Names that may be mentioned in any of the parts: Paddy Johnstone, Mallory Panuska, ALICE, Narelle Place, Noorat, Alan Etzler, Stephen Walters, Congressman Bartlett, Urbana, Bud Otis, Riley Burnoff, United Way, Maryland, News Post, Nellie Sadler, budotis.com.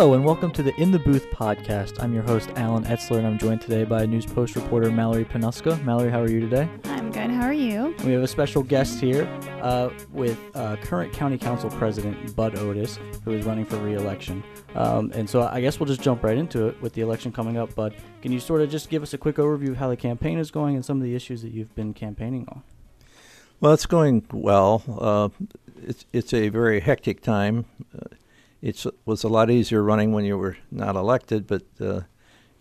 Hello and welcome to the In the Booth podcast. I'm your host, Alan Etzler, and I'm joined today by News Post reporter Mallory Panuska. Mallory, how are you today? I'm good. How are you? We have a special guest here with current county council president Bud Otis, who is running for re-election. And so I guess we'll just jump right into it with the election coming up. Bud, can you sort of just give us a quick overview of how the campaign is going and some of the issues that you've been campaigning on? Well, it's going well. It's a very hectic time. It was a lot easier running when you were not elected, but,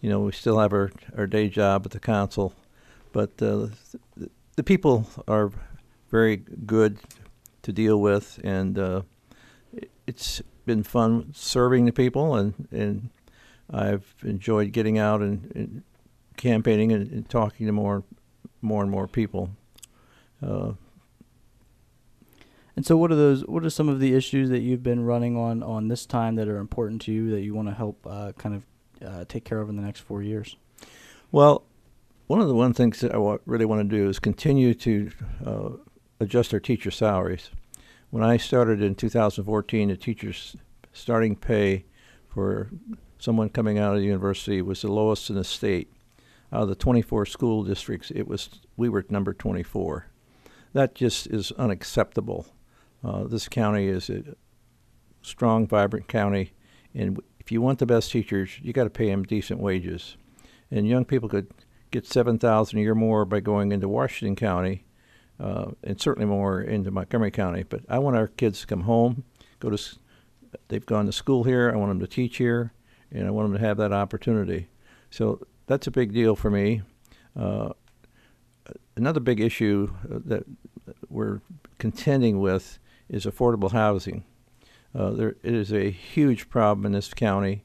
we still have our day job at the council. But the people are very good to deal with, and it's been fun serving the people, and I've enjoyed getting out and campaigning and talking to more and more people. And so what are some of the issues that you've been running on this time that are important to you that you want to help take care of in the next 4 years? Well, one of the things that I really want to do is continue to adjust our teacher salaries. When I started in 2014, the teacher's starting pay for someone coming out of the university was the lowest in the state. Out of the 24 school districts, we were number 24. That just is unacceptable. This county is a strong, vibrant county, and if you want the best teachers, you got to pay them decent wages. And young people could get $7,000 a year more by going into Washington County, and certainly more into Montgomery County. But I want our kids to come home, they've gone to school here, I want them to teach here, and I want them to have that opportunity. So that's a big deal for me. Another big issue that we're contending with is affordable housing. It is a huge problem in this county.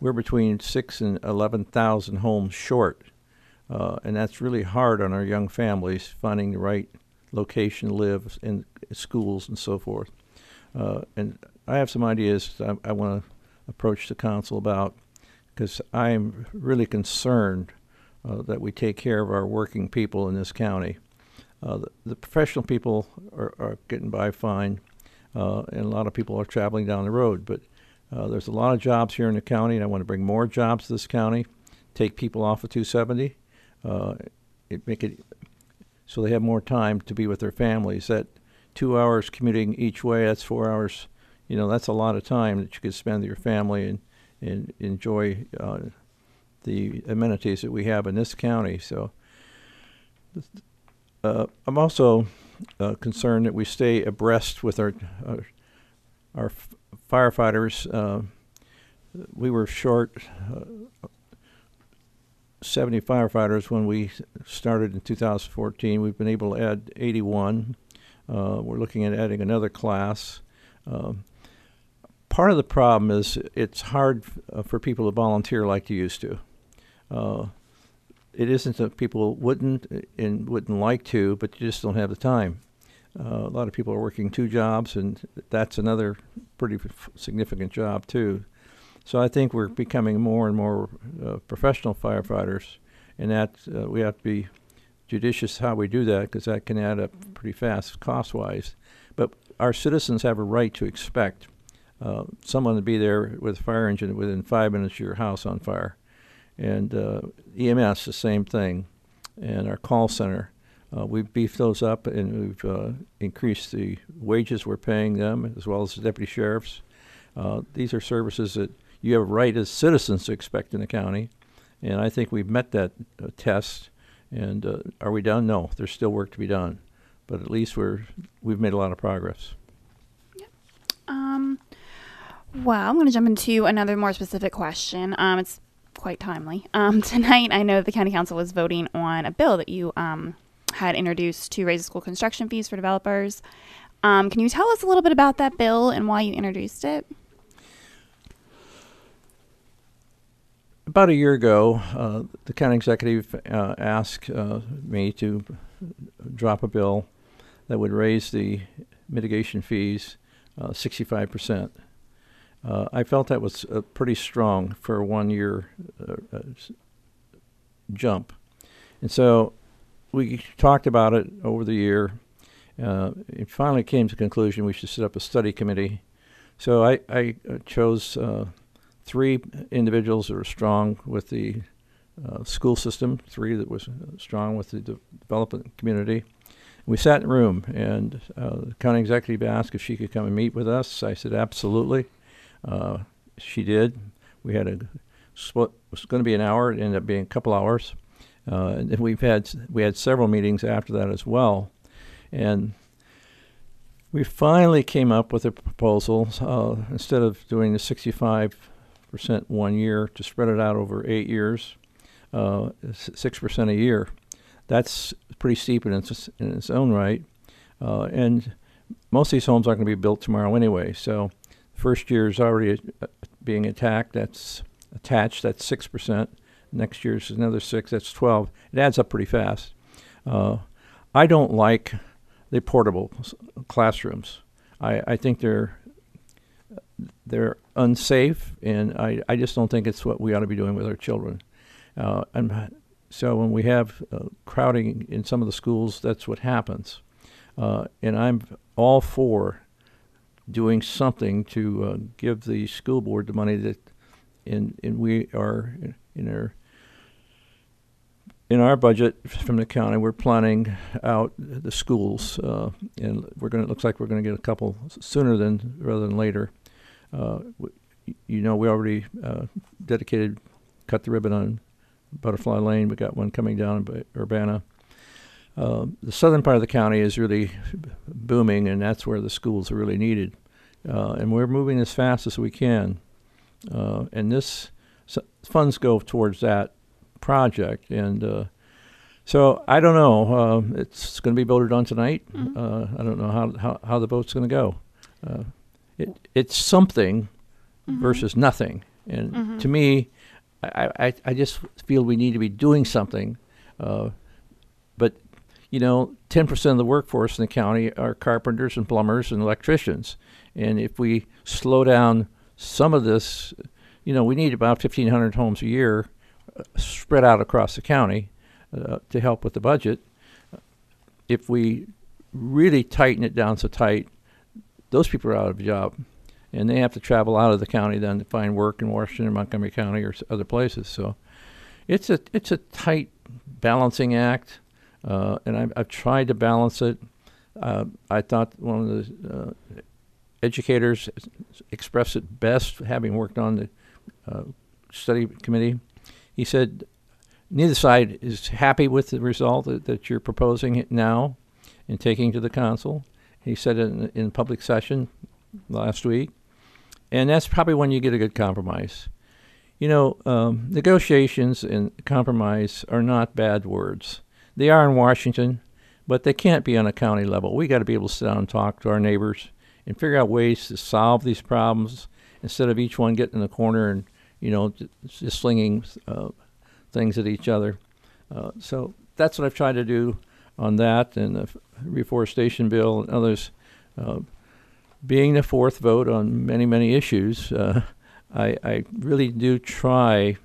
We're between 6,000 and 11,000 homes short, and that's really hard on our young families, finding the right location to live in schools and so forth. And I have some ideas I want to approach the council about, because I'm really concerned that we take care of our working people in this county. The professional people are getting by fine, and a lot of people are traveling down the road. But there's a lot of jobs here in the county, and I want to bring more jobs to this county, take people off of 270, make it so they have more time to be with their families. That 2 hours commuting each way, that's 4 hours. That's a lot of time that you could spend with your family and enjoy the amenities that we have in this county. So I'm also concerned that we stay abreast with our firefighters. We were short 70 firefighters when we started in 2014. We've been able to add 81. We're looking at adding another class. Part of the problem is it's hard for people to volunteer like they used to. It isn't that people wouldn't like to, but you just don't have the time. A lot of people are working two jobs, and that's another pretty significant job too. So I think we're becoming more and more professional firefighters, and that we have to be judicious how we do that, because that can add up pretty fast cost-wise. But our citizens have a right to expect someone to be there with a fire engine within 5 minutes of your house on fire. And EMS, the same thing. And our call center, we've beefed those up, and we've increased the wages we're paying them, as well as the deputy sheriffs. These are services that you have a right as citizens to expect in the county. And I think we've met that test. And are we done? No, there's still work to be done. But at least we've made a lot of progress. Yep. Well, I'm going to jump into another more specific question. It's quite timely. Tonight, I know the county council was voting on a bill that you had introduced to raise school construction fees for developers. Can you tell us a little bit about that bill and why you introduced it? About a year ago, the county executive asked me to drop a bill that would raise the mitigation fees 65%. I felt that was pretty strong for a one-year jump. And so we talked about it over the year. It finally came to the conclusion we should set up a study committee. So I chose three individuals that were strong with the school system, three that was strong with the development community. We sat in a room, and the county executive asked if she could come and meet with us. I said, absolutely. She did. We had what was going to be an hour. It ended up being a couple hours. And then we had several meetings after that as well. And we finally came up with a proposal, instead of doing the 65% 1 year, to spread it out over 8 years, 6% a year. That's pretty steep in its own right. And most of these homes aren't going to be built tomorrow anyway. So the first year is already being attacked. That's attached. That's 6%. Next year's another 6. That's 12. It adds up pretty fast. I don't like the portable classrooms. I think they're unsafe, and I just don't think it's what we ought to be doing with our children. So when we have crowding in some of the schools, that's what happens. And I'm all for doing something to give the school board the money that, and we are in our budget from the county. We're planning out the schools, and it looks like we're going to get a couple sooner rather than later. We already cut the ribbon on Butterfly Lane. We got one coming down by Urbana. The southern part of the county is really booming, and that's where the schools are really needed. And we're moving as fast as we can. And this funds go towards that project. And so I don't know. It's going to be voted on tonight. Mm-hmm. I don't know how the vote's going to go. It's something mm-hmm. versus nothing. And mm-hmm. to me, I just feel we need to be doing something, but 10% of the workforce in the county are carpenters and plumbers and electricians, and if we slow down some of this, we need about 1,500 homes a year spread out across the county to help with the budget. If we really tighten it down so tight, those people are out of a job. And they have to travel out of the county then to find work in Washington or Montgomery County or other places. So it's a tight balancing act, and I've tried to balance it. I thought one of the educators expressed it best, having worked on the study committee. He said, neither side is happy with the result that you're proposing now and taking to the council. He said in public session last week. And that's probably when you get a good compromise. Negotiations and compromise are not bad words. They are in Washington, but they can't be on a county level. We got to be able to sit down and talk to our neighbors and figure out ways to solve these problems instead of each one getting in the corner and, just slinging things at each other. So that's what I've tried to do on that and the reforestation bill and others. Being the fourth vote on many, many issues, I really do try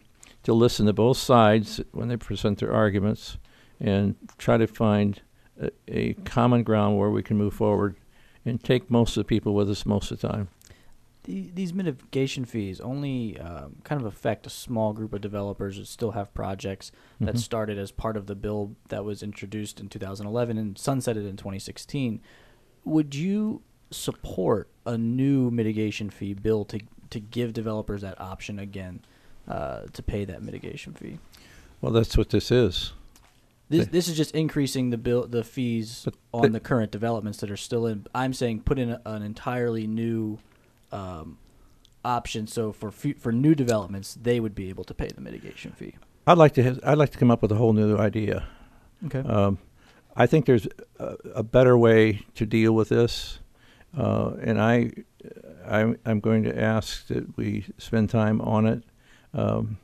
to listen to both sides when they present their arguments and try to find a common ground where we can move forward and take most of the people with us most of the time. These mitigation fees only kind of affect a small group of developers that still have projects mm-hmm. that started as part of the bill that was introduced in 2011 and sunsetted in 2016. Would you support a new mitigation fee bill to give developers that option again to pay that mitigation fee? Well, that's what this is. This is just increasing the fees on the current developments that are still in. I'm saying put in an entirely new option, so for new developments they would be able to pay the mitigation fee. I'd like to come up with a whole new idea. Okay. I think there's a better way to deal with this. And I'm going to ask that we spend time on it. I'm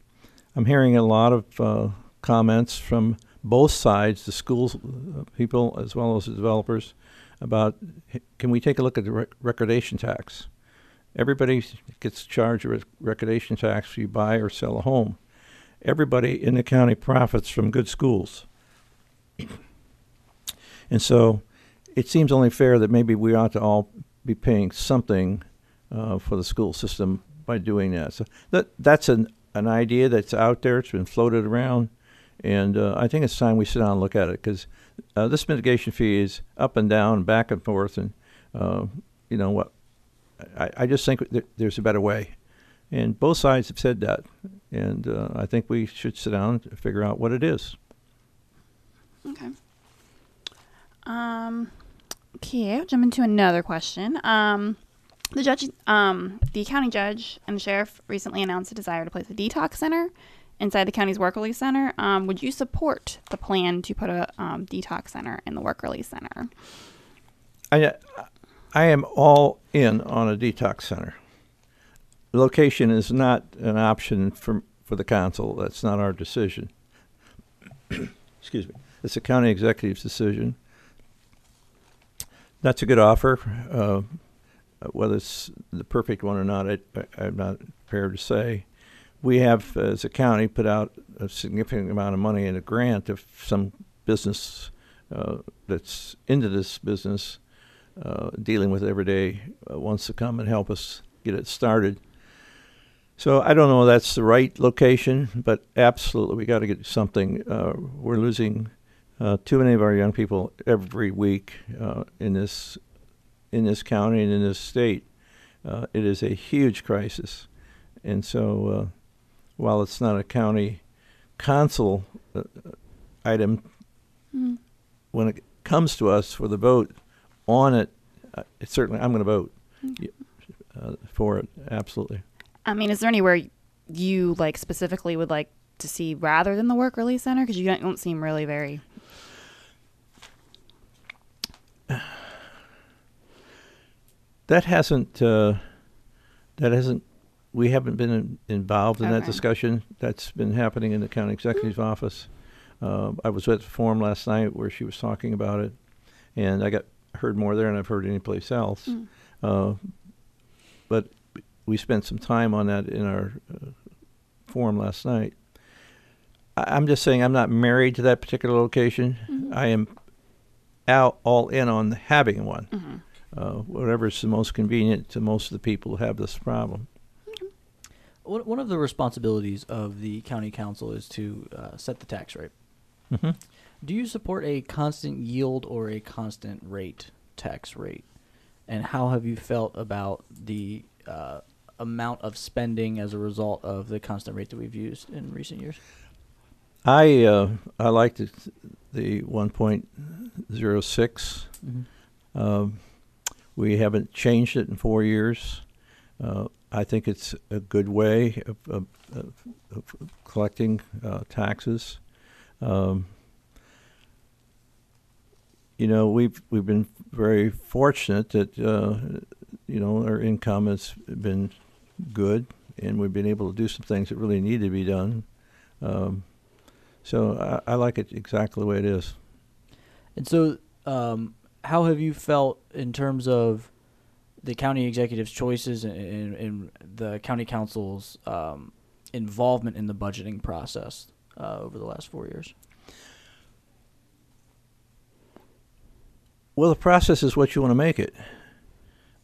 hearing a lot of comments from both sides, the school people as well as the developers, about can we take a look at the recordation tax? Everybody gets charged a recordation tax if you buy or sell a home. Everybody in the county profits from good schools. And so it seems only fair that maybe we ought to all be paying something for the school system by doing that. So that's an idea that's out there. It's been floated around. And I think it's time we sit down and look at it, because this mitigation fee is up and down, back and forth. And, you know, what I just think there's a better way. And both sides have said that. And I think we should sit down and figure out what it is. Okay. Okay, I'll jump into another question. The county judge and the sheriff recently announced a desire to place a detox center inside the county's work release center. Would you support the plan to put a detox center in the work release center? I am all in on a detox center. Location is not an option for the council. That's not our decision. Excuse me. It's the county executive's decision. That's a good offer. Whether it's the perfect one or not, I'm not prepared to say. We have, as a county, put out a significant amount of money in a grant. If some business that's into this business, dealing with it every day, wants to come and help us get it started. So I don't know if that's the right location, but absolutely we got to get something. We're losing too many of our young people every week in this county and in this state. It is a huge crisis, and so while it's not a county council item, when it comes to us for the vote on it, it certainly I'm going to vote for it. Absolutely. I mean, is there anywhere you like specifically would like to see rather than the work release center? Because you don't seem really very. That hasn't. We haven't been involved in that discussion. That's been happening in the county executive's office. I was at the forum last night where she was talking about it, and I heard more there than I've heard anyplace else. But we spent some time on that in our forum last night. I'm just saying I'm not married to that particular location. I am all in on having one. Whatever is the most convenient to most of the people who have this problem. One of the responsibilities of the county council is to set the tax rate. Do you support a constant yield or a constant rate tax rate? And how have you felt about the amount of spending as a result of the constant rate that we've used in recent years? I liked it, the 1.06. We haven't changed it in 4 years. I think it's a good way of collecting taxes. You know, we've been very fortunate that you know, our income has been good, and we've been able to do some things that really need to be done. So I like it exactly the way it is. And so, how have you felt in terms of the county executive's choices and the county council's involvement in the budgeting process over the last 4 years? Well, the process is what you want to make it.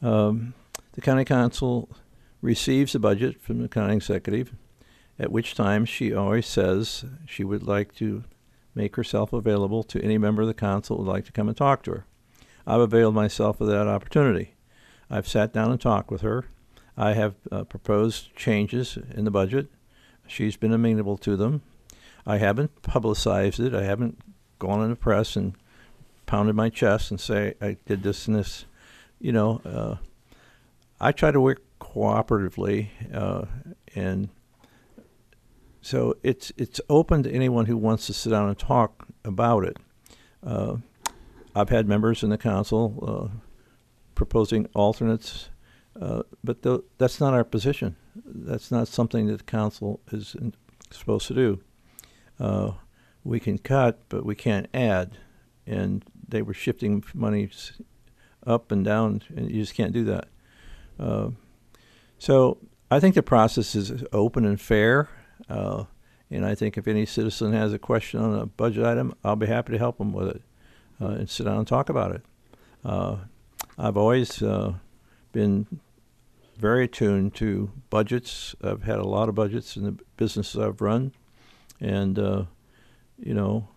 The county council receives a budget from the county executive, at which time she always says she would like to make herself available to any member of the council who would like to come and talk to her. I've availed myself of that opportunity. I've sat down and talked with her. I have proposed changes in the budget. She's been amenable to them. I haven't publicized it. I haven't gone in the press and pounded my chest and say, I did this and this. You know, I try to work cooperatively, and so it's open to anyone who wants to sit down and talk about it. I've had members in the council proposing alternates, but that's not our position. That's not something that the council is supposed to do. We can cut, but we can't add. And they were shifting money up and down, and you just can't do that. So I think the process is open and fair. And I think if any citizen has a question on a budget item, I'll be happy to help them with it and sit down and talk about it. I've always been very attuned to budgets. I've had a lot of budgets in the businesses I've run. And, you know,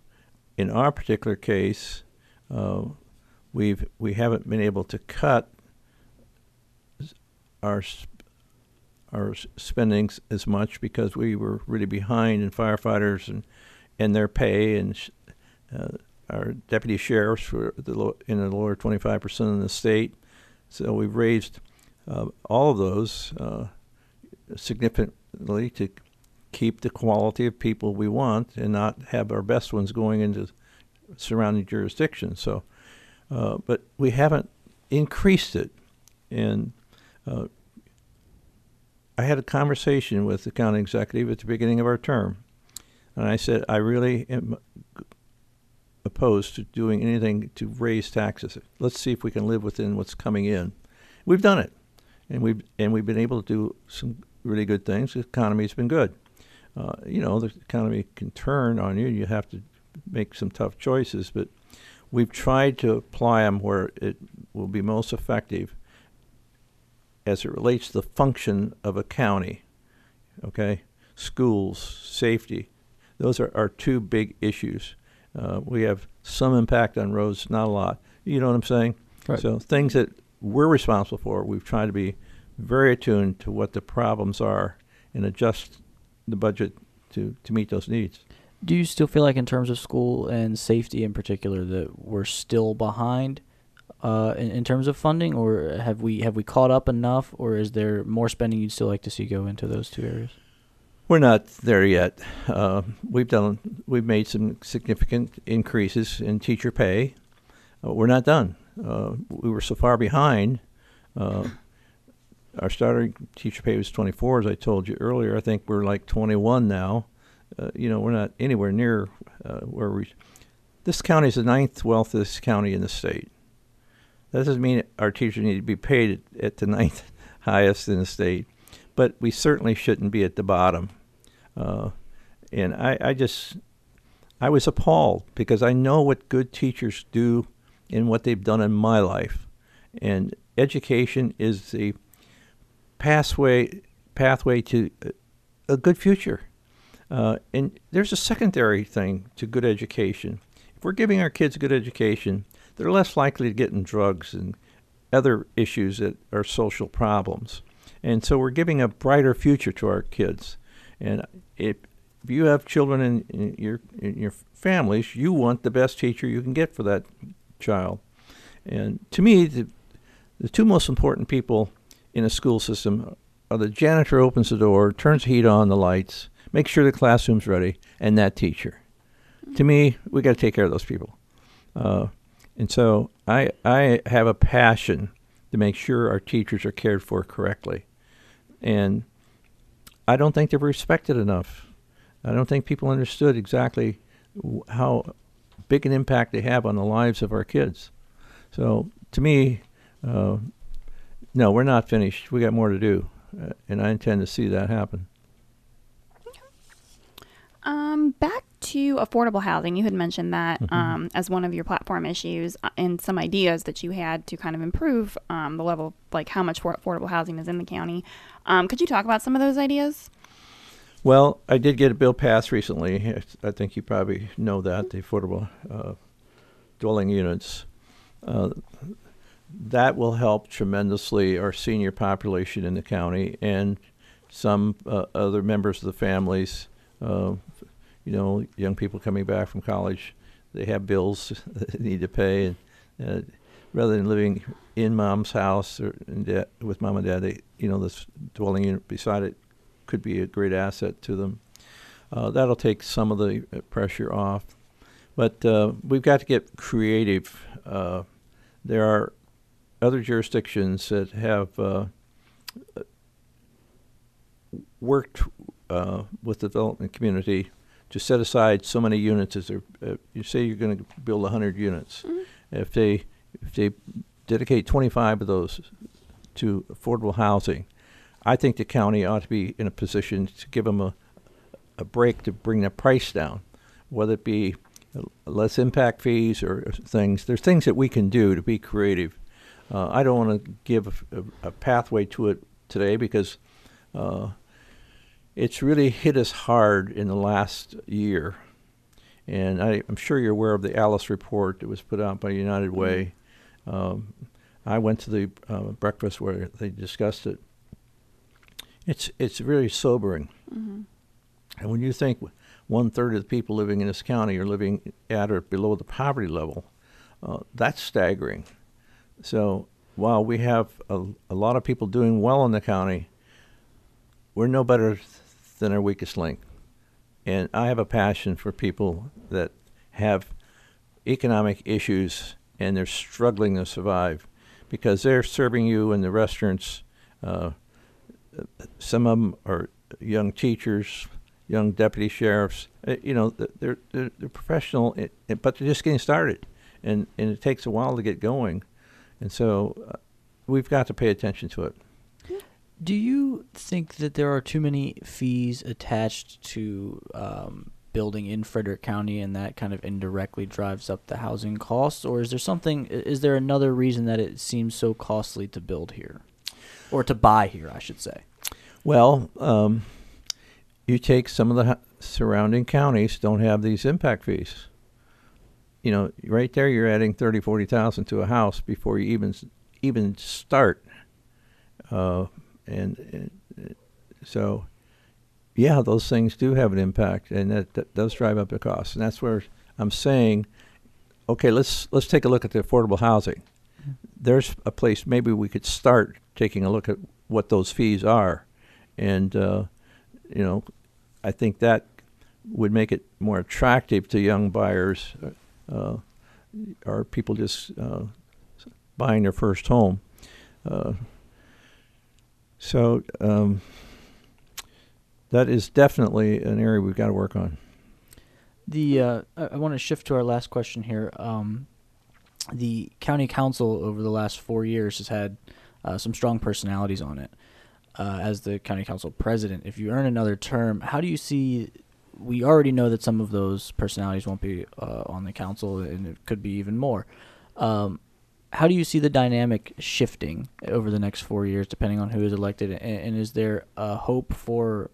in our particular case, we haven't been able to cut our spending as much because we were really behind in firefighters and their pay, and our deputy sheriffs were in the lower 25% of the state. So we've raised all of those significantly to keep the quality of people we want and not have our best ones going into surrounding jurisdictions. So, but we haven't increased it. And I had a conversation with the county executive at the beginning of our term, and I said, I really am opposed to doing anything to raise taxes. Let's see if we can live within what's coming in. We've done it, and we've been able to do some really good things. The economy's been good. You know, the economy can turn on you. You have to make some tough choices, but we've tried to apply them where it will be most effective as it relates to the function of a county, okay? Schools, safety, those are our two big issues. We have some impact on roads, not a lot. You know what I'm saying? Right. So things that we're responsible for, we've tried to be very attuned to what the problems are and adjust the budget to meet those needs. Do you still feel like in terms of school and safety in particular that we're still behind in terms of funding, or have we caught up enough, or is there more spending you'd still like to see go into those two areas? We're not there yet. We've made some significant increases in teacher pay. We're not done. We were so far behind. Our starting teacher pay was 24, as I told you earlier. I think we're like 21 now. You know, we're not anywhere near where we. This county is the ninth wealthiest county in the state. That doesn't mean our teachers need to be paid at the ninth highest in the state, but we certainly shouldn't be at the bottom. And I was appalled because I know what good teachers do and what they've done in my life. And education is the pathway to a good future. And there's a secondary thing to good education. If we're giving our kids good education, they're less likely to get in drugs and other issues that are social problems. And so we're giving a brighter future to our kids. And if you have children in your families, you want the best teacher you can get for that child. And to me, the two most important people in a school system are the janitor opens the door, turns the heat on, the lights, makes sure the classroom's ready, and that teacher. To me, we got to take care of those people. And so I have a passion to make sure our teachers are cared for correctly. And I don't think they're respected enough. I don't think people understood exactly how big an impact they have on the lives of our kids. So to me, no, we're not finished. We got more to do, and I intend to see that happen. Back to affordable housing, you had mentioned that as one of your platform issues and some ideas that you had to kind of improve the level of, like, how much affordable housing is in the county. Could you talk about some of those ideas? Well, I did get a bill passed recently. I think you probably know that, the affordable dwelling units. That will help tremendously our senior population in the county and some other members of the families. You know, young people coming back from college, they have bills they need to pay, and rather than living in mom's house or with mom and dad, they, you know, this dwelling unit beside it could be a great asset to them. That'll take some of the pressure off, but we've got to get creative. There are other jurisdictions that have worked with the development community to set aside so many units as they're, you say you're going to build 100 units. Mm-hmm. If they dedicate 25 of those to affordable housing, I think the county ought to be in a position to give them a break to bring their price down, whether it be less impact fees or things. There's things that we can do to be creative. I don't want to give a pathway to it today because it's really hit us hard in the last year. And I'm sure you're aware of the ALICE report that was put out by United Way. I went to the breakfast where they discussed it. It's really sobering. Mm-hmm. And when you think one-third of the people living in this county are living at or below the poverty level, that's staggering. So while we have a lot of people doing well in the county, we're no better than our weakest link. And I have a passion for people that have economic issues and they're struggling to survive because they're serving you in the restaurants. Some of them are young teachers, young deputy sheriffs. You know, they're professional, but they're just getting started, and it takes a while to get going. And so we've got to pay attention to it. Do you think that there are too many fees attached to building in Frederick County, and that kind of indirectly drives up the housing costs? Or is there something, is there another reason that it seems so costly to build here, or to buy here, I should say? Well, you take some of the surrounding counties don't have these impact fees. You know, right there you're adding $30,000-$40,000 to a house before you even start. And so, yeah, those things do have an impact, and that does drive up the cost. And that's where I'm saying, okay, let's take a look at the affordable housing. Mm-hmm. There's a place maybe we could start taking a look at what those fees are, and you know, I think that would make it more attractive to young buyers, or people just buying their first home. So that is definitely an area we've got to work on. I want to shift to our last question here. The county council over the last 4 years has had some strong personalities on it. As the county council president, if you earn another term, how do you see, we already know that some of those personalities won't be on the council, and it could be even more. How do you see the dynamic shifting over the next 4 years, depending on who is elected? And is there a hope for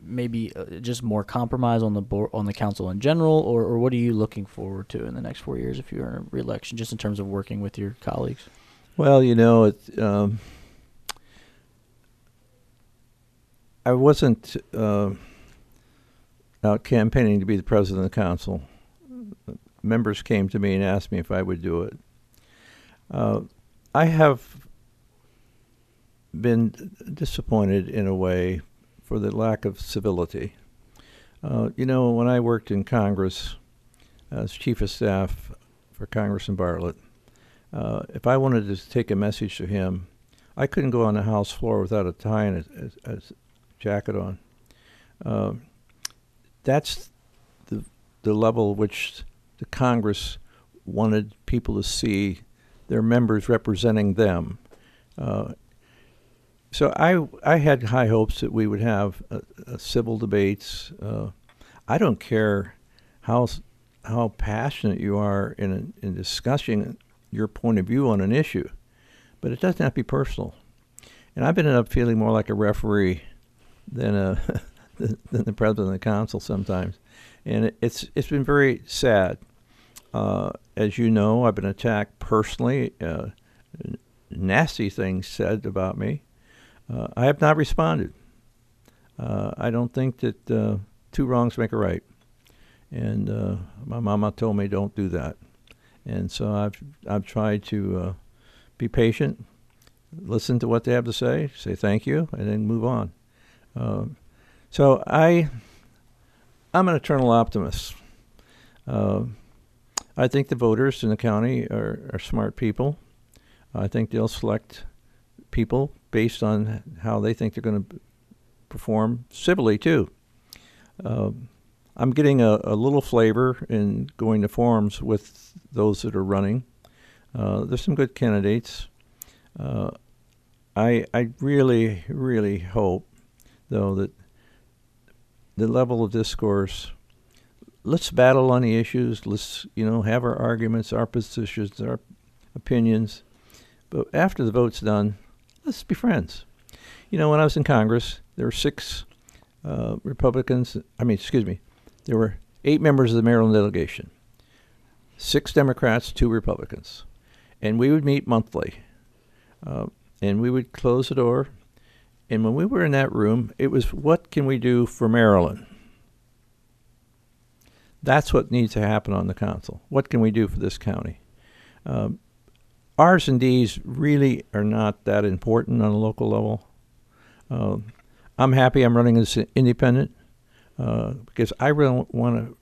maybe just more compromise on the board, on the council in general, or what are you looking forward to in the next 4 years if you're in re-election, just in terms of working with your colleagues? Well, you know, I wasn't out campaigning to be the president of the council. Members came to me and asked me if I would do it. I have been disappointed in a way for the lack of civility. You know, when I worked in Congress as chief of staff for Congressman Bartlett, if I wanted to take a message to him, I couldn't go on the House floor without a tie and a jacket on. That's the level which the Congress wanted people to see their members representing them. So I had high hopes that we would have civil debates. I don't care how passionate you are in discussing your point of view on an issue, but it doesn't have to be personal. And I've ended up feeling more like a referee than the president of the council sometimes. And it's been very sad. As you know, I've been attacked personally, nasty things said about me. I have not responded. I don't think that two wrongs make a right. And my mama told me don't do that. And so I've tried to be patient, listen to what they have to say thank you, and then move on. So I'm an eternal optimist. I think the voters in the county are smart people. I think they'll select people based on how they think they're going to perform civilly, too. I'm getting a little flavor in going to forums with those that are running. There's some good candidates. I really, really hope, though, that the level of discourse, let's battle on the issues, let's have our arguments, our positions, our opinions, But after the vote's done, let's be friends. You know, when I was in Congress, there were there were 8 members of the Maryland delegation, 6 Democrats, 2 Republicans. And we would meet monthly. And we would close the door. And when we were in that room, it was, what can we do for Maryland? That's what needs to happen on the council. What can we do for this county? R's and D's really are not that important on a local level. I'm happy I'm running as an independent because I really want to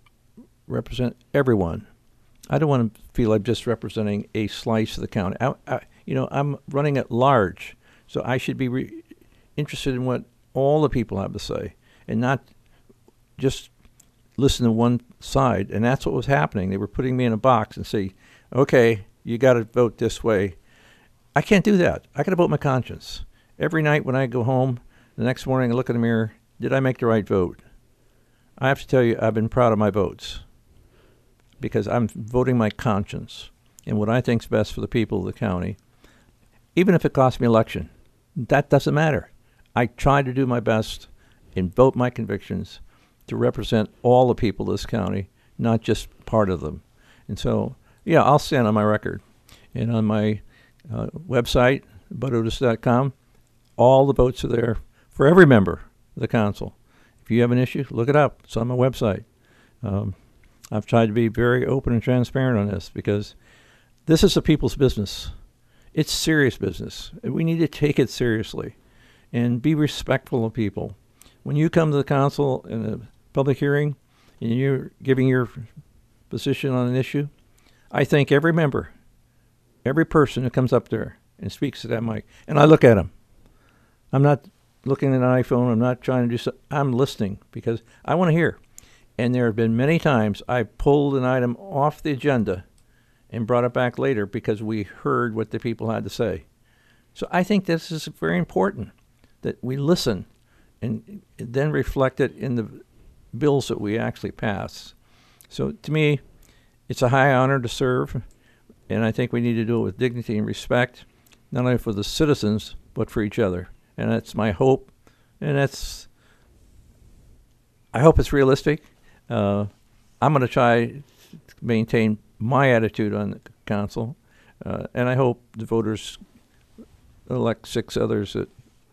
represent everyone. I don't want to feel I'm just representing a slice of the county. I'm running at large, so I should be interested in what all the people have to say and not just listen to one side. And that's what was happening. They were putting me in a box and say, okay, you got to vote this way. I can't do that. I got to vote my conscience. Every night when I go home, the next morning I look in the mirror, did I make the right vote? I have to tell you, I've been proud of my votes because I'm voting my conscience and what I think is best for the people of the county. Even if it costs me election, that doesn't matter. I try to do my best and vote my convictions to represent all the people of this county, not just part of them. And so, yeah, I'll stand on my record. And on my website, budotis.com, all the votes are there for every member of the council. If you have an issue, look it up. It's on my website. I've tried to be very open and transparent on this because this is a people's business. It's serious business. We need to take it seriously and be respectful of people. When you come to the council in a public hearing and you're giving your position on an issue, I thank every member, every person who comes up there and speaks to that mic. And I look at them. I'm not looking at an iPhone. I'm not trying to do something. I'm listening because I want to hear. And there have been many times I've pulled an item off the agenda and brought it back later because we heard what the people had to say. So I think this is very important, that we listen and then reflect it in the bills that we actually pass. So to me, it's a high honor to serve, and I think we need to do it with dignity and respect, not only for the citizens, but for each other. And that's my hope, and that's, I hope it's realistic. I'm going to try to maintain my attitude on the council, and I hope the voters elect 6 others that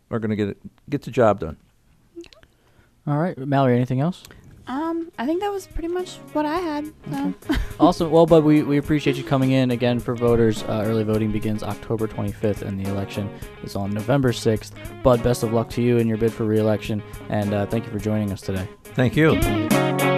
are going to get the job done. All right, Mallory, anything else? I think that was pretty much what I had. So. Okay. Awesome. Well, Bud, we appreciate you coming in again for voters. Early voting begins October 25th, and the election is on November 6th. Bud, best of luck to you in your bid for re-election, and thank you for joining us today. Thank you.